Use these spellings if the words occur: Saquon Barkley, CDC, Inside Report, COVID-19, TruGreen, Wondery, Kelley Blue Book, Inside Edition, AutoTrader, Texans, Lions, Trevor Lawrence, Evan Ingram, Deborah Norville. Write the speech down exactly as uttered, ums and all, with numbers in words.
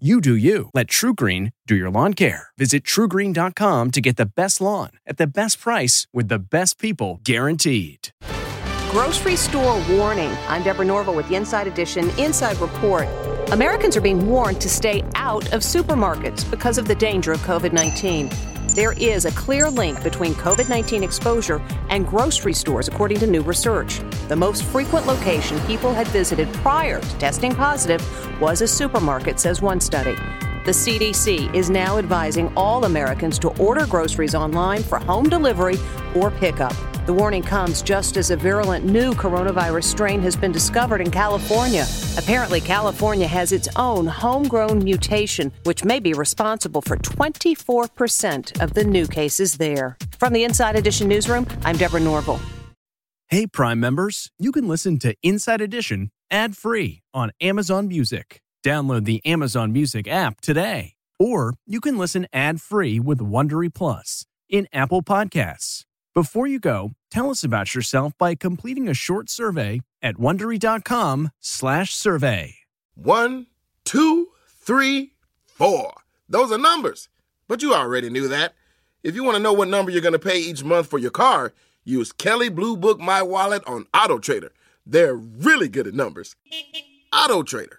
You do you. Let TruGreen do your lawn care. Visit Tru Green dot com to get the best lawn at the best price with the best people guaranteed. Grocery store warning. I'm Deborah Norville with the Inside Edition Inside Report. Americans are being warned to stay out of supermarkets because of the danger of COVID nineteen. There is a clear link between COVID nineteen exposure and grocery stores, according to new research. The most frequent location people had visited prior to testing positive was a supermarket, says one study. The C D C is now advising all Americans to order groceries online for home delivery or pickup. The warning comes just as a virulent new coronavirus strain has been discovered in California. Apparently, California has its own homegrown mutation, which may be responsible for twenty-four percent of the new cases there. From the Inside Edition newsroom, I'm Deborah Norville. Hey, Prime members, you can listen to Inside Edition ad-free on Amazon Music. Download the Amazon Music app today. Or you can listen ad-free with Wondery Plus in Apple Podcasts. Before you go, tell us about yourself by completing a short survey at Wondery.com slash survey. One, two, three, four. Those are numbers, but you already knew that. If you want to know what number you're going to pay each month for your car, use Kelley Blue Book My Wallet on AutoTrader. They're really good at numbers. AutoTrader.